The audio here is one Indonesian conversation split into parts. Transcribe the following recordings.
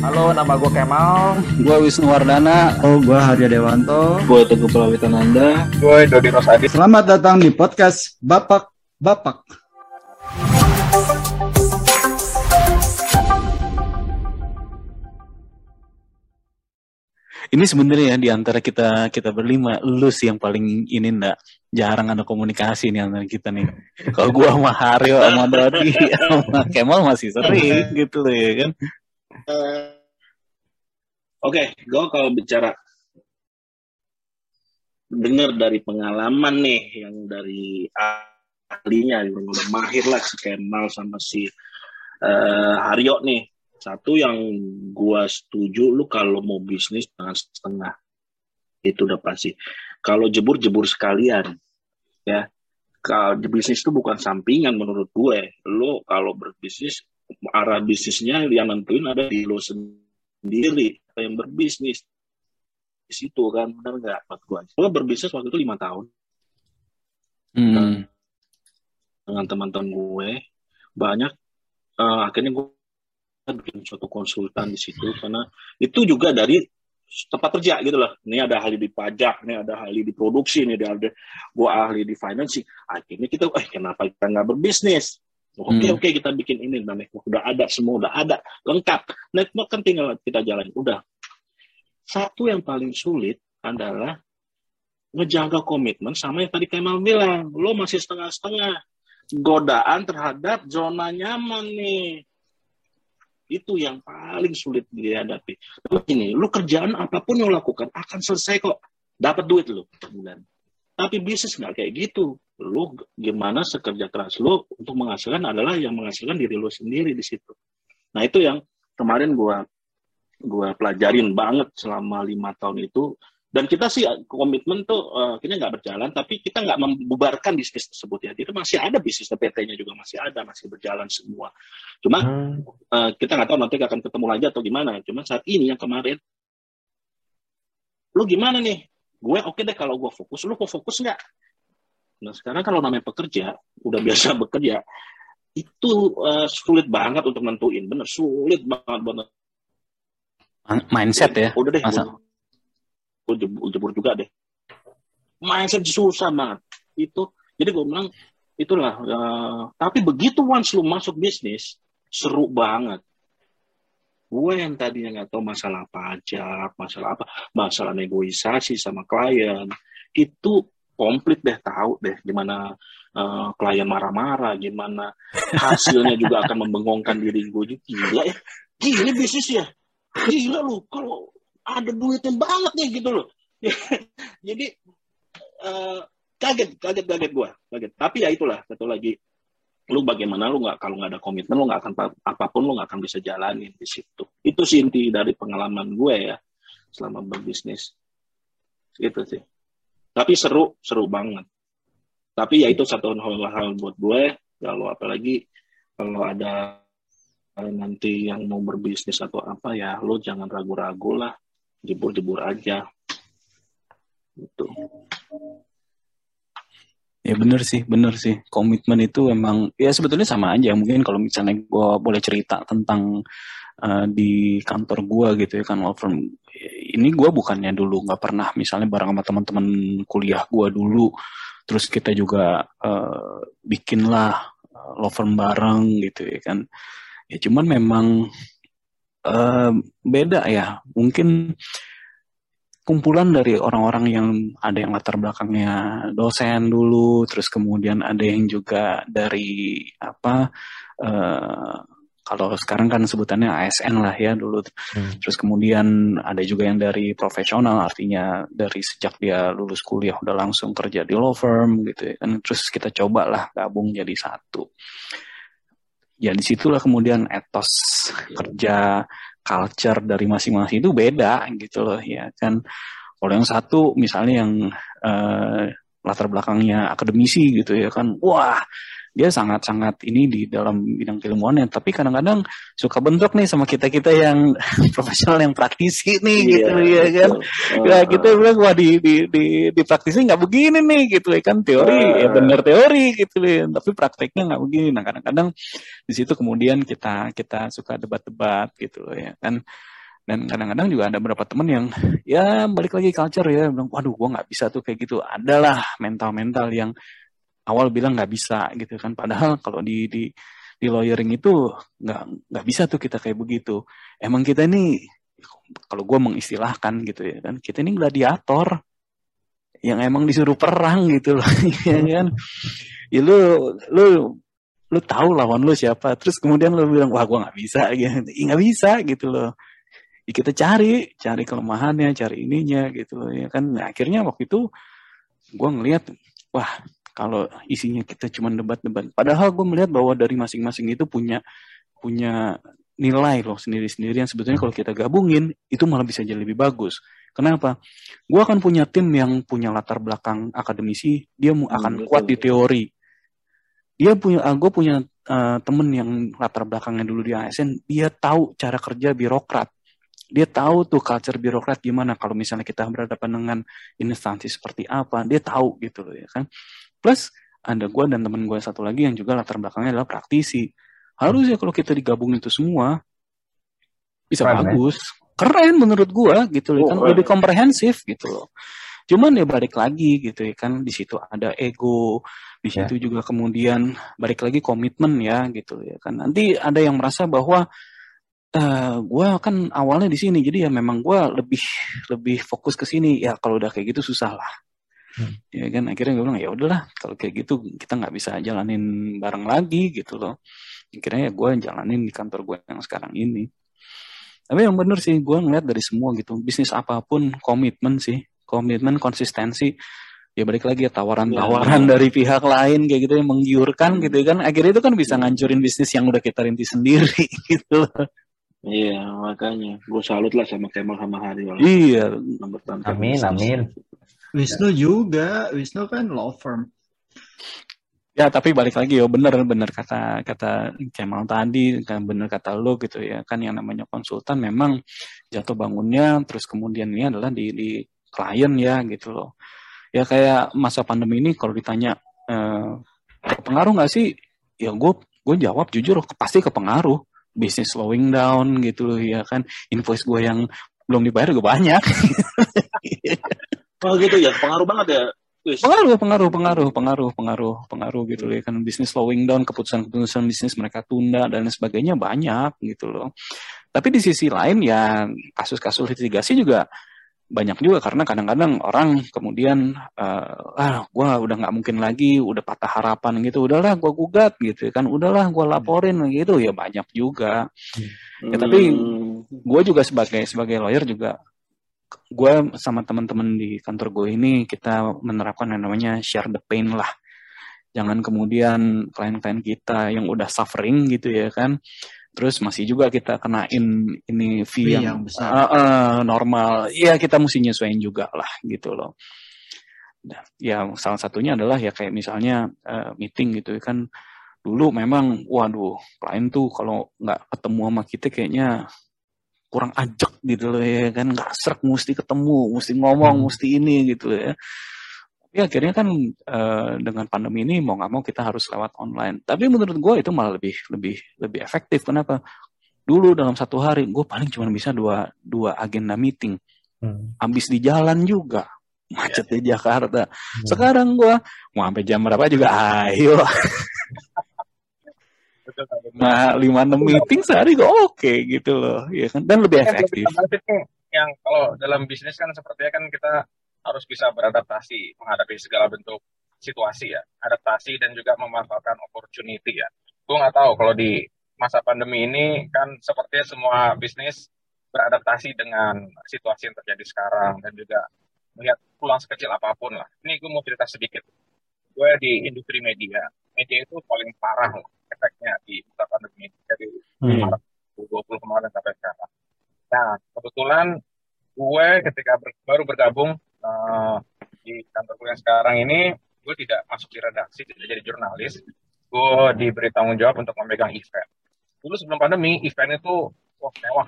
Halo, nama gue Kemal. Gue Wisnu Wardana. Oh, gue Haryo Dewanto. Gue Teguh Prawitana. Gue Dodi Rosadi. Selamat datang di podcast Bapak Bapak. Ini sebenarnya ya, di antara kita berlima, lu sih yang paling ini ndak, jarang ada komunikasi nih antara kita nih. Kalau gua sama Haryo, sama Dodi, sama Kemal masih sering gitu loh ya kan. Oke, gua kalau bicara dengar dari pengalaman nih, yang dari ahlinya, yang udah mahir lah si Kemal sama si Haryo nih. Satu yang gua setuju, lu kalau mau bisnis setengah-setengah itu udah pasti. Kalau jebur-jebur sekalian, ya. Kalau bisnis itu bukan sampingan menurut gue. Lu kalau berbisnis, arah bisnisnya yang nentuin ada di lu sendiri yang berbisnis. Di situ kan, benar nggak? Lu berbisnis waktu itu 5 tahun dengan teman-teman gue banyak. Akhirnya gue bikin suatu konsultan di situ karena itu juga dari tempat kerja gitu loh. Ini ada ahli di pajak, ini ada ahli di produksi, ini ada gua ahli di financing. Akhirnya kita kenapa kita nggak berbisnis? Oke, kita bikin ini dan network udah ada, semua udah ada, lengkap. Network kan tinggal kita jalan, udah. Satu yang paling sulit adalah ngejaga komitmen sama yang tadi Kemal bilang, lo masih setengah-setengah. Godaan terhadap zona nyaman nih. Itu yang paling sulit dihadapi. Terus ini, lu kerjaan apapun yang lakukan akan selesai kok, dapat duit lu per bulan. Tapi bisnis nggak kayak gitu. Lu gimana sekerja keras lu untuk menghasilkan adalah yang menghasilkan diri lu sendiri di situ. Nah itu yang kemarin gua pelajarin banget selama 5 tahun itu. Dan kita sih komitmen tuh akhirnya nggak berjalan, tapi kita nggak membubarkan bisnis tersebut ya. Jadi masih ada bisnis PT-nya juga masih ada, masih berjalan semua. Cuma kita nggak tahu nanti akan ketemu lagi atau gimana. Cuma saat ini yang kemarin, lu gimana nih? Gue oke deh kalau gue fokus, lu kok fokus nggak? Nah sekarang kalau namanya pekerja, udah biasa bekerja, itu sulit banget untuk nentuin, bener sulit banget bener. Mindset ya? Udah deh. Jebur juga deh, mindset susah banget itu. Jadi gue bilang itulah. Tapi begitu once lu masuk bisnis seru banget. Gue yang tadinya nggak tahu masalah pajak, masalah apa, masalah negosiasi sama klien itu komplit deh, tahu deh gimana klien marah-marah, gimana hasilnya juga akan membengongkan diri gue juga. Gila ya, gini bisnis ya, gila lu kalau ada duitnya banget nih gitu loh. Jadi kaget gue. Tapi ya itulah, satu lagi, lu bagaimana lu nggak, kalau nggak ada komitmen lu nggak akan apapun lu nggak akan bisa jalanin di situ. Itu sih inti dari pengalaman gue ya selama berbisnis. Itu sih. Tapi seru banget. Tapi ya itu satu hal buat gue. Kalau apalagi kalau ada nanti yang mau berbisnis atau apa ya, lo jangan ragu-ragu lah, jebur-jebur aja gitu. Ya bener sih, komitmen itu emang ya sebetulnya sama aja. Mungkin kalau misalnya gue boleh cerita tentang di kantor gue gitu ya kan, law firm ini gue bukannya dulu nggak pernah misalnya bareng sama teman-teman kuliah gue dulu, terus kita juga bikinlah law firm bareng gitu ya kan. Ya cuman memang beda ya. Mungkin kumpulan dari orang-orang yang ada yang latar belakangnya dosen dulu, terus kemudian ada yang juga dari kalau sekarang kan sebutannya ASN lah ya dulu. Terus kemudian ada juga yang dari profesional, artinya dari sejak dia lulus kuliah udah langsung kerja di law firm gitu ya kan. Terus kita cobalah gabung jadi satu. Ya disitulah kemudian etos kerja, culture dari masing-masing itu beda gitu loh ya kan. Kalau yang satu misalnya yang latar belakangnya akademisi gitu ya kan, wah dia sangat-sangat ini di dalam bidang keilmuannya, tapi kadang-kadang suka bentrok nih sama kita-kita yang profesional, yang praktisi nih, yeah, gitu ya kan. Ya kita bilang, wah di praktisi nggak begini nih gitu kan, teori ya bener teori gitu ya, tapi prakteknya nggak begini. Nah kadang-kadang di situ kemudian kita suka debat-debat gitu ya kan. Dan kadang-kadang juga ada beberapa teman yang ya balik lagi culture ya, bilang waduh gue nggak bisa tuh kayak gitu. Adalah mental-mental yang awal bilang nggak bisa gitu kan, padahal kalau di lawyering itu nggak bisa tuh kita kayak begitu. Emang kita ini, kalau gue mengistilahkan gitu ya kan, kita ini gladiator yang emang disuruh perang gitu loh. Ya kan, ya lu tahu lawan lu siapa, terus kemudian lu bilang wah gue nggak bisa gitu. Ya nggak bisa gitu loh. Kita cari kelemahannya, cari ininya gitu ya kan. Nah, akhirnya waktu itu gue ngelihat, wah kalau isinya kita cuma debat-debat, padahal gue melihat bahwa dari masing-masing itu punya nilai loh sendiri-sendiri yang sebetulnya kalau kita gabungin itu malah bisa jadi lebih bagus. Kenapa? Gue akan punya tim yang punya latar belakang akademisi, dia akan kuat di teori. Gue punya temen yang latar belakangnya dulu di ASN, dia tahu cara kerja birokrat. Dia tahu tuh culture birokrat gimana kalau misalnya kita berhadapan dengan instansi seperti apa, dia tahu gitu loh ya kan. Plus ada gue dan teman gue satu lagi yang juga latar belakangnya adalah praktisi. Harusnya kalau kita digabung itu semua bisa bagus, keren menurut gue gitu loh kan, lebih komprehensif gitu loh. Cuman ya balik lagi gitu ya kan, di situ ada ego, di situ juga kemudian balik lagi komitmen ya gitu ya kan. Nanti ada yang merasa bahwa gue kan awalnya di sini, jadi ya memang gue lebih fokus ke sini. Ya kalau udah kayak gitu susah lah. Ya kan, akhirnya gue bilang ya udahlah kalau kayak gitu kita nggak bisa jalanin bareng lagi gitu loh. Akhirnya ya gue jalanin di kantor gue yang sekarang ini. Tapi yang bener sih gue ngeliat dari semua gitu, bisnis apapun komitmen sih, komitmen, konsistensi. Ya balik lagi ya, tawaran-tawaran dari pihak lain kayak gitu yang menggiurkan gitu kan, akhirnya itu kan bisa ngancurin bisnis yang udah kita rintis sendiri gitu loh. Iya, makanya gue salut lah sama Kemal sama Haryo. Iya, amin. Wisnu kan law firm. Ya tapi balik lagi ya, bener kata Kemal tadi, kan bener kata lo gitu ya kan, yang namanya konsultan memang jatuh bangunnya terus kemudian ini adalah di klien ya gitu loh. Ya kayak masa pandemi ini kalau ditanya kepengaruh nggak sih? Ya gue jawab jujur pasti kepengaruh. Bisnis slowing down gitu loh ya kan, invoice gue yang belum dibayar gue banyak. Oh gitu ya, pengaruh banget ya. Pengaruh gitu loh ya kan, bisnis slowing down, keputusan bisnis mereka tunda dan sebagainya banyak gitu loh. Tapi di sisi lain ya kasus-kasus litigasi juga banyak juga, karena kadang-kadang orang kemudian gue udah nggak mungkin lagi, udah patah harapan gitu, udahlah gue gugat gitu kan, udahlah gue laporin gitu, ya banyak juga. Ya tapi gue juga sebagai lawyer juga, gue sama teman-teman di kantor gue ini kita menerapkan yang namanya share the pain lah. Jangan kemudian klien-klien kita yang udah suffering gitu ya kan, terus masih juga kita kenain ini fee yang besar. Normal. Ya kita mesti nyesuaiin juga lah gitu loh. Nah, ya salah satunya adalah ya kayak misalnya meeting gitu kan. Dulu memang waduh klien tuh kalau nggak ketemu sama kita kayaknya kurang ajak gitu loh ya kan. Nggak srek, mesti ketemu, mesti ngomong, mesti ini gitu ya. Tapi akhirnya kan dengan pandemi ini mau nggak mau kita harus lewat online. Tapi menurut gue itu malah lebih efektif. Kenapa? Dulu dalam satu hari gue paling cuma bisa dua agenda meeting. Habis di jalan juga macet di Jakarta. Sekarang gue mau sampai jam berapa juga ayo. 5-6 meeting sehari gue oke gitu loh. Ya kan? Dan lebih efektif. Yang kalau dalam bisnis kan sepertinya kan kita harus bisa beradaptasi menghadapi segala bentuk situasi ya, adaptasi dan juga memanfaatkan opportunity ya. Gue nggak tahu kalau di masa pandemi ini kan sepertinya semua bisnis beradaptasi dengan situasi yang terjadi sekarang dan juga melihat peluang sekecil apapun lah. Ini gue mau cerita sedikit. Gue di industri media itu paling parah loh efeknya di masa pandemi dari Maret 2020 kemarin sampai sekarang. Nah kebetulan gue ketika baru bergabung di kantor gue yang sekarang ini, gue tidak masuk di redaksi, tidak jadi jurnalis, gue diberi tanggung jawab untuk memegang event. Dulu sebelum pandemi, event itu mewah.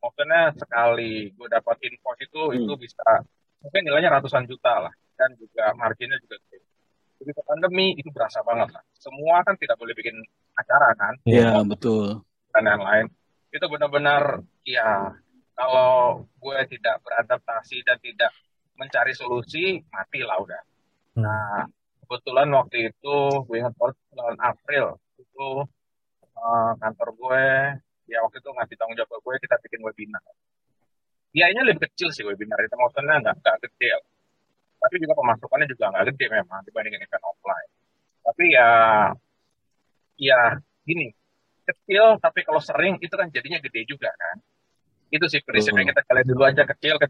Maksudnya sekali gue dapat invoice itu bisa mungkin nilainya ratusan juta lah. Dan juga marginnya juga gede. Begitu pandemi itu berasa banget lah. Semua kan tidak boleh bikin acara kan. Iya, betul. Dan lain-lain. Itu benar-benar ya kalau gue tidak beradaptasi dan tidak mencari solusi, mati lah udah. Nah, kebetulan waktu itu, gue ingat bulan April, itu kantor gue, ya waktu itu ngasih tanggung jawab gue, kita bikin webinar. Ya ini lebih kecil sih webinar, itu maksudnya nggak gede. Tapi juga pemasukannya juga nggak gede memang dibandingkan event offline. Tapi ya gini, kecil tapi kalau sering itu kan jadinya gede juga kan. Itu sih prinsipnya kita jalan dulu aja kecil,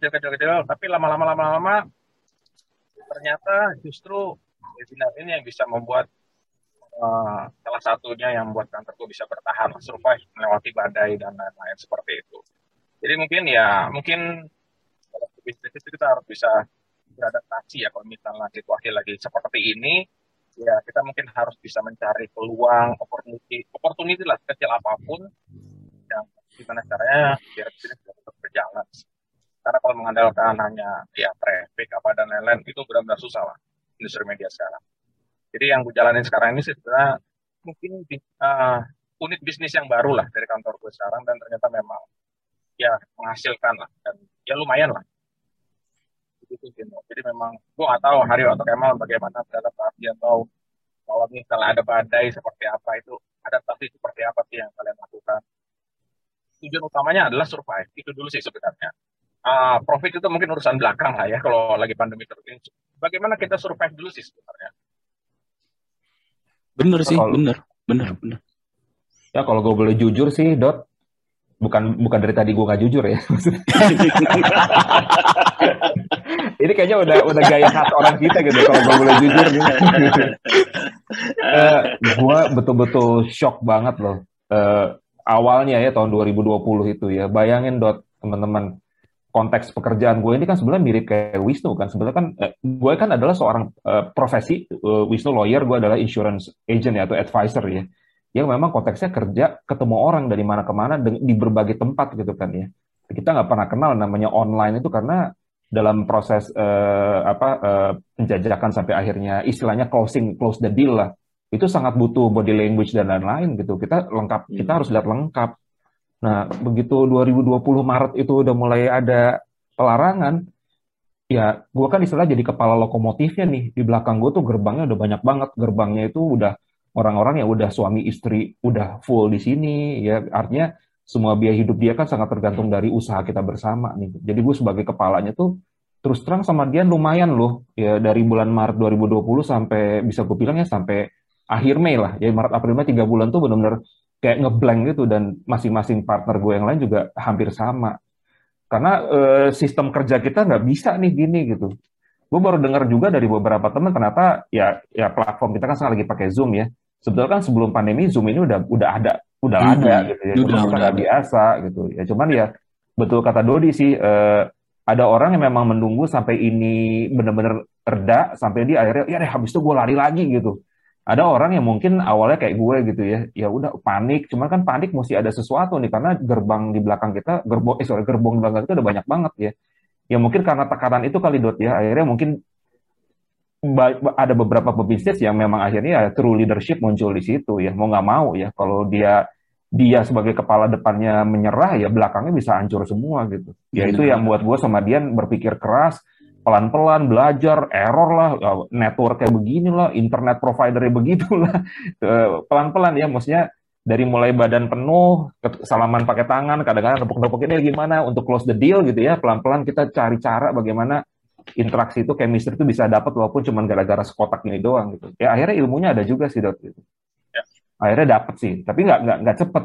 tapi lama-lama ternyata justru webinar ini yang bisa membuat salah satunya yang membuat kantorku bisa bertahan, survive melewati badai dan lain-lain seperti itu. Jadi mungkin bisnis itu kita harus bisa beradaptasi ya, kalau misalnya situasi lagi seperti ini, ya kita mungkin harus bisa mencari peluang, opportunity lah sekecil apapun yang gimana caranya biar bisnis tetap berjalan. Karena kalau mengandalkan hanya ya traffic apa dan lain-lain itu benar-benar susah lah industri media sekarang. Jadi yang gue jalanin sekarang ini sebenarnya mungkin unit bisnis yang baru lah dari kantor gue sekarang, dan ternyata memang ya menghasilkan lah dan ya lumayan lah. Jadi memang gue nggak tahu Haryo atau Kemal bagaimana beradaptasi atau kalau misalnya ada badai seperti apa itu adaptasi seperti apa sih yang kalian lakukan. Tujuan utamanya adalah survive, itu dulu sih sebenarnya. Profit itu mungkin urusan belakang lah ya kalau lagi pandemi terus. Bagaimana kita survive dulu sih sebenarnya. Bener sih, bener. Ya kalau gue boleh jujur sih, Dot, bukan dari tadi gue nggak jujur ya. Ini kayaknya udah gaya khas orang kita gitu kalau gue boleh jujur nih. Gue betul-betul shock banget loh. Awalnya ya tahun 2020 itu ya, bayangin Dot, teman-teman, konteks pekerjaan gue ini kan sebenarnya mirip kayak Wisnu kan, sebenarnya kan gue kan adalah seorang profesi Wisnu lawyer, gue adalah insurance agent ya, atau advisor ya, yang memang konteksnya kerja ketemu orang dari mana kemana di berbagai tempat gitu kan ya, kita nggak pernah kenal namanya online itu karena dalam proses penjajakan sampai akhirnya istilahnya close the deal lah. Itu sangat butuh body language dan lain-lain gitu. Kita lengkap, kita harus lihat lengkap. Nah, begitu 2020 Maret itu udah mulai ada pelarangan, ya gue kan istilah jadi kepala lokomotifnya nih. Di belakang gue tuh gerbangnya udah banyak banget. Gerbangnya itu udah orang-orang yang udah suami istri, udah full di sini. Ya artinya semua biaya hidup dia kan sangat tergantung dari usaha kita bersama nih. Jadi gue sebagai kepalanya tuh terus terang sama dia lumayan loh. Ya dari bulan Maret 2020 sampai bisa gue bilang ya sampai akhir Mei lah, jadi Maret, April, Mei 3 bulan tuh benar-benar kayak ngeblank gitu, dan masing-masing partner gue yang lain juga hampir sama. Karena sistem kerja kita nggak bisa nih gini gitu. Gue baru dengar juga dari beberapa teman ternyata ya platform kita kan sekarang lagi pakai Zoom ya. Sebetulnya kan sebelum pandemi Zoom ini udah ada gitu ya. Cuma nggak biasa gitu. Ya cuman ya betul kata Dodi sih, ada orang yang memang menunggu sampai ini benar-benar reda sampai dia akhirnya ya deh habis itu gue lari lagi gitu. Ada orang yang mungkin awalnya kayak gue gitu ya, ya udah panik, cuman kan panik mesti ada sesuatu nih, karena gerbang di belakang kita, gerbong di belakang kita udah banyak banget ya. Ya mungkin karena tekanan itu kali Dot ya, akhirnya mungkin ada beberapa pebisnis yang memang akhirnya ya, true leadership muncul di situ ya, mau nggak mau ya, kalau dia sebagai kepala depannya menyerah ya belakangnya bisa hancur semua gitu. Ya itu yang buat gue sama Dian berpikir keras, pelan-pelan belajar, error lah, network kayak begini lah, internet providernya begitulah, pelan-pelan ya, maksudnya dari mulai badan penuh, salaman pakai tangan, kadang-kadang tepuk-tepukin gimana untuk close the deal gitu ya, pelan-pelan kita cari cara bagaimana interaksi itu, chemistry itu bisa dapat walaupun cuma gara-gara sekotak ini doang gitu. Ya akhirnya ilmunya ada juga sih Dot gitu. Akhirnya dapat sih, tapi nggak cepet,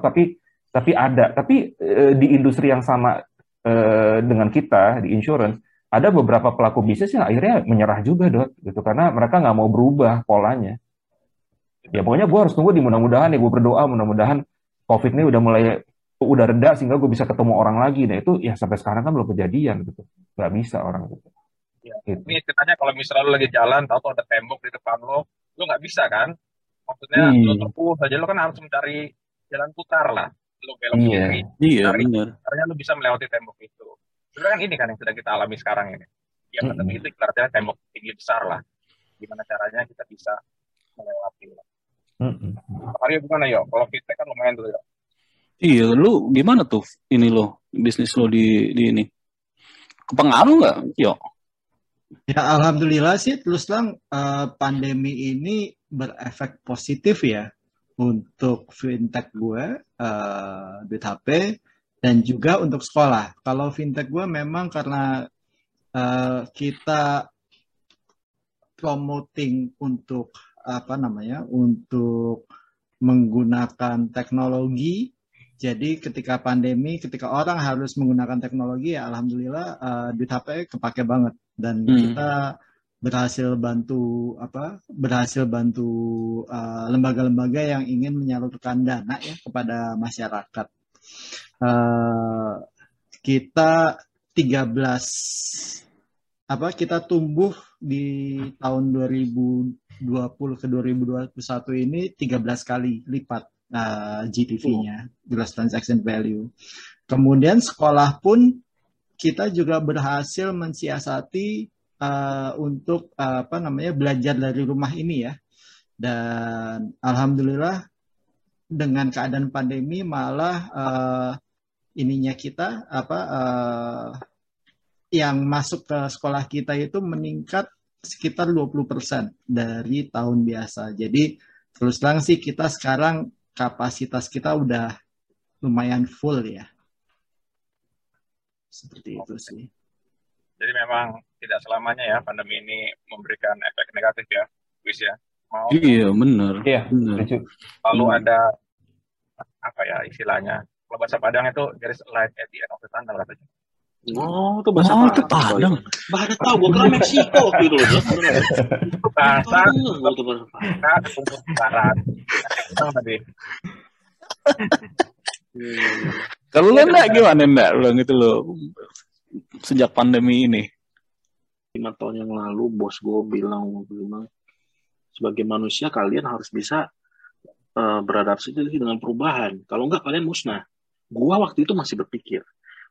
tapi ada, tapi di industri yang sama dengan kita di insurance. Ada beberapa pelaku bisnis yang akhirnya menyerah juga, Dot, gitu, karena mereka nggak mau berubah polanya. Ya pokoknya gue harus tunggu, di mudah-mudahan ya gue berdoa mudah-mudahan COVID ini udah mulai reda sehingga gue bisa ketemu orang lagi. Nah itu ya sampai sekarang kan belum kejadian gitu, nggak bisa orang gitu. Ya, gitu. Ini ceritanya kalau misalnya lo lagi jalan, tahu ada tembok di depan lo nggak bisa kan? maksudnya lo terus aja, lo kan harus mencari jalan putar lah, lo belok kiri, caranya lo bisa melewati tembok itu. Sebenarnya kan ini kan yang sedang kita alami sekarang ini, yang pandemi itu ibaratnya tembok tinggi besar lah, gimana caranya kita bisa melewati lah. Haryo gimana yo? Kalau kita kan lumayan tuh yo. Iya, lu gimana tuh ini lo bisnis lo di ini? Kepengaruh nggak yo? Ya alhamdulillah sih terus terang pandemi ini berefek positif ya untuk fintech gue, duit HP dan juga untuk sekolah. Kalau fintech gue memang karena kita promoting untuk apa namanya, untuk menggunakan teknologi. Jadi ketika pandemi, ketika orang harus menggunakan teknologi, ya alhamdulillah duit HP kepake banget dan kita berhasil bantu lembaga-lembaga yang ingin menyalurkan dana ya kepada masyarakat. Kita 13 kita tumbuh di tahun 2020 ke 2021 ini 13 kali lipat GTV-nya, gross transaction value. Kemudian sekolah pun kita juga berhasil mensiasati untuk belajar dari rumah ini ya. Dan alhamdulillah dengan keadaan pandemi malah ininya kita yang masuk ke sekolah kita itu meningkat sekitar 20% dari tahun biasa. Jadi terus terang sih kita sekarang kapasitas kita udah lumayan full ya. Seperti itu sih. Jadi memang tidak selamanya ya pandemi ini memberikan efek negatif ya, Wis ya. Mau iya, benar. Iya, lalu ada istilahnya. Kalau bahasa Padang itu garis light at the end of the tunnel katanya. Oh, itu bahasa Padang. Bahasa tahu gua kira Meksiko gitu loh. Bahasa untuk barat. Tadi. Kalau lu enggak gimana enggak lu gitu lo. Sejak pandemi ini 5 tahun yang lalu bos gua bilang sebagai manusia kalian harus bisa beradaptasi dengan perubahan. Kalau enggak kalian musnah. Gua waktu itu masih berpikir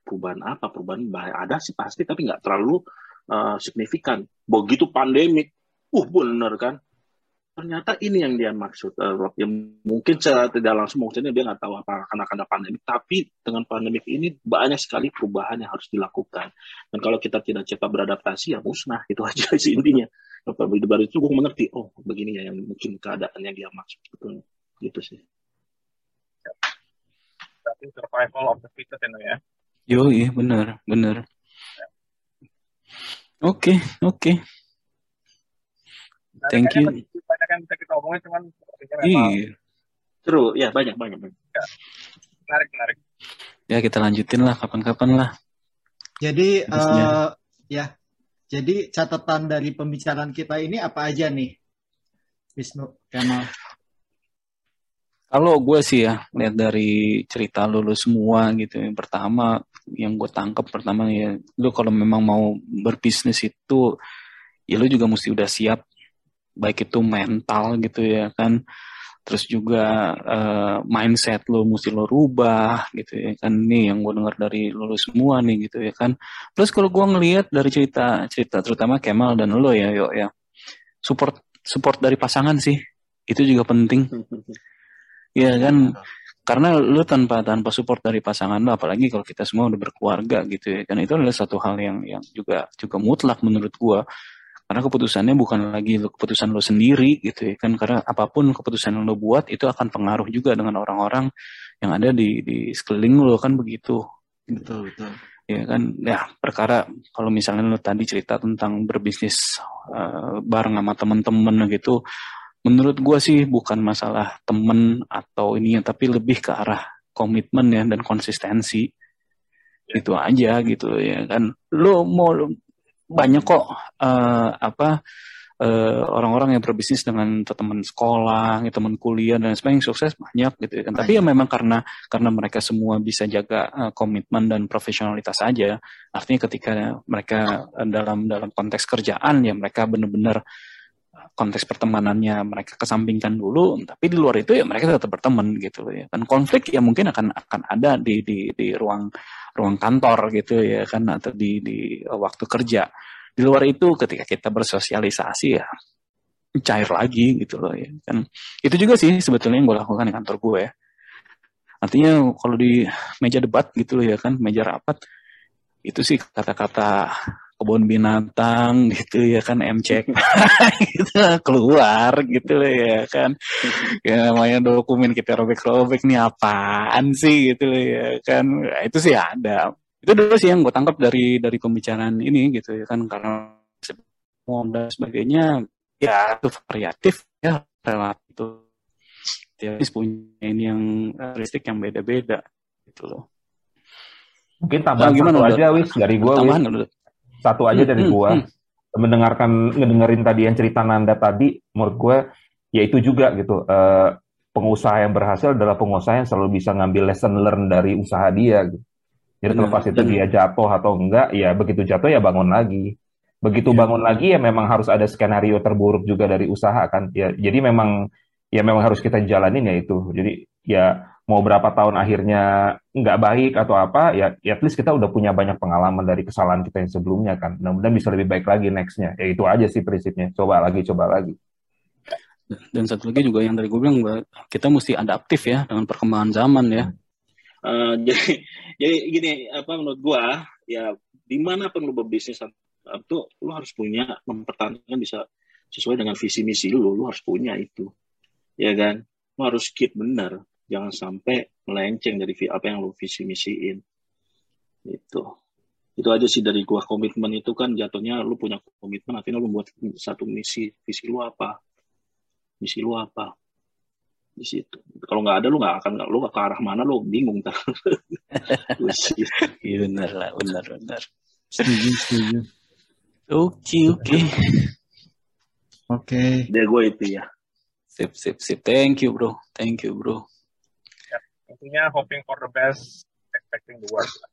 perubahan apa? Perubahan ada sih pasti, tapi nggak terlalu signifikan. Begitu pandemik, bener kan? Ternyata ini yang dia maksud. Yang mungkin secara tidak langsung maksudnya dia nggak tahu apa akan ada pandemik, tapi dengan pandemik ini banyak sekali perubahan yang harus dilakukan. Dan kalau kita tidak cepat beradaptasi, ya musnah. Itu aja sih intinya. Baru itu gue mengerti, oh begini ya yang mungkin keadaannya dia maksud. Gitu sih. Tapi survival of the fittest ya. Yoi, benar. Oke. Thank you. Banyak yang bisa kita omongin, cuman seru, ya banyak. Menarik. Ya kita lanjutin lah, kapan-kapan lah. Jadi, jadi catatan dari pembicaraan kita ini apa aja nih, Wisnu, Kemal? Kalau gue sih ya, lihat dari cerita lu semua gitu, yang pertama, yang gue tangkap pertama ya, lu kalau memang mau berbisnis itu, ya lu juga mesti udah siap, baik itu mental gitu ya kan, terus juga mindset lu mesti lu rubah gitu ya kan, nih yang gue dengar dari lu semua nih gitu ya kan. Terus kalau gue ngelihat dari cerita terutama Kemal dan lu ya, yuk ya, support dari pasangan sih, itu juga penting. Iya kan, karena lu tanpa support dari pasangan lu, apalagi kalau kita semua udah berkeluarga gitu ya. Dan itu adalah satu hal yang juga mutlak menurut gua. Karena keputusannya bukan lagi keputusan lu sendiri gitu ya kan. Karena apapun keputusan yang lu buat itu akan pengaruh juga dengan orang-orang yang ada di sekeliling lu kan begitu. Betul. Iya kan, ya perkara kalau misalnya lu tadi cerita tentang berbisnis bareng sama temen-temen gitu. Menurut gue sih bukan masalah temen atau ininya, tapi lebih ke arah komitmen ya dan konsistensi itu aja gitu ya kan. Lo mau banyak kok orang-orang yang berbisnis dengan teman sekolah, teman kuliah dan sebagainya sukses banyak gitu ya kan. Tapi ya memang karena mereka semua bisa jaga komitmen dan profesionalitas aja. Artinya ketika mereka dalam konteks kerjaan ya mereka benar-benar konteks pertemanannya mereka kesampingkan dulu, tapi di luar itu ya mereka tetap berteman gitu ya kan. Konflik ya mungkin akan ada di ruang kantor gitu ya kan, atau di waktu kerja. Di luar itu ketika kita bersosialisasi ya cair lagi gitu loh ya kan. Itu juga sih sebetulnya yang gue lakukan di kantor gue ya. Artinya kalau di meja debat gitu loh ya kan, meja rapat, itu sih kata-kata kebun binatang gitu ya kan, MCK gitu, keluar gitu loh ya kan. Ya namanya dokumen kita robek-robek, nih apaan sih gitu loh ya kan. Nah, itu sih ada. Itu dulu sih yang gue tangkap dari pembicaraan ini gitu ya kan, karena dan sebagainya ya itu variatif ya, relatif. Tiap punya ini yang listrik yang beda-beda gitu loh. Mungkin tambahan satu aja dari gua, ngedengerin tadi yang cerita Nanda tadi, menurut gua ya itu juga gitu. Pengusaha yang berhasil adalah pengusaha yang selalu bisa ngambil lesson learn dari usaha dia gitu. Jadi terlepas itu dia jatuh atau enggak, ya begitu jatuh ya bangun lagi. Begitu bangun lagi ya memang harus ada skenario terburuk juga dari usaha kan. Ya, jadi memang harus kita jalanin ya itu. Jadi ya mau berapa tahun akhirnya nggak baik atau apa, ya at least kita udah punya banyak pengalaman dari kesalahan kita yang sebelumnya kan. Mudah-mudahan bisa lebih baik lagi next-nya. Ya itu aja sih prinsipnya. Coba lagi. Dan satu lagi juga yang tadi gue bilang, kita mesti adaptif ya dengan perkembangan zaman ya. Jadi gini, apa menurut gue, ya dimanapun lu berbisnis itu, lu harus punya, mempertahankan bisa sesuai dengan visi misi lu harus punya itu. Ya kan, lo harus keep benar, jangan sampai melenceng dari apa yang lo visi misiin. Itu aja sih dari gua. Komitmen itu kan jatuhnya lo punya komitmen, akhirnya lo buat satu misi, misi lo apa, di situ. Kalau nggak ada lo nggak akan, lo ke arah mana lo bingung kan? Benar. Oke. Dari gua itu ya. Sip. Thank you, bro. Yeah. Tentunya hoping for the best, expecting the worst.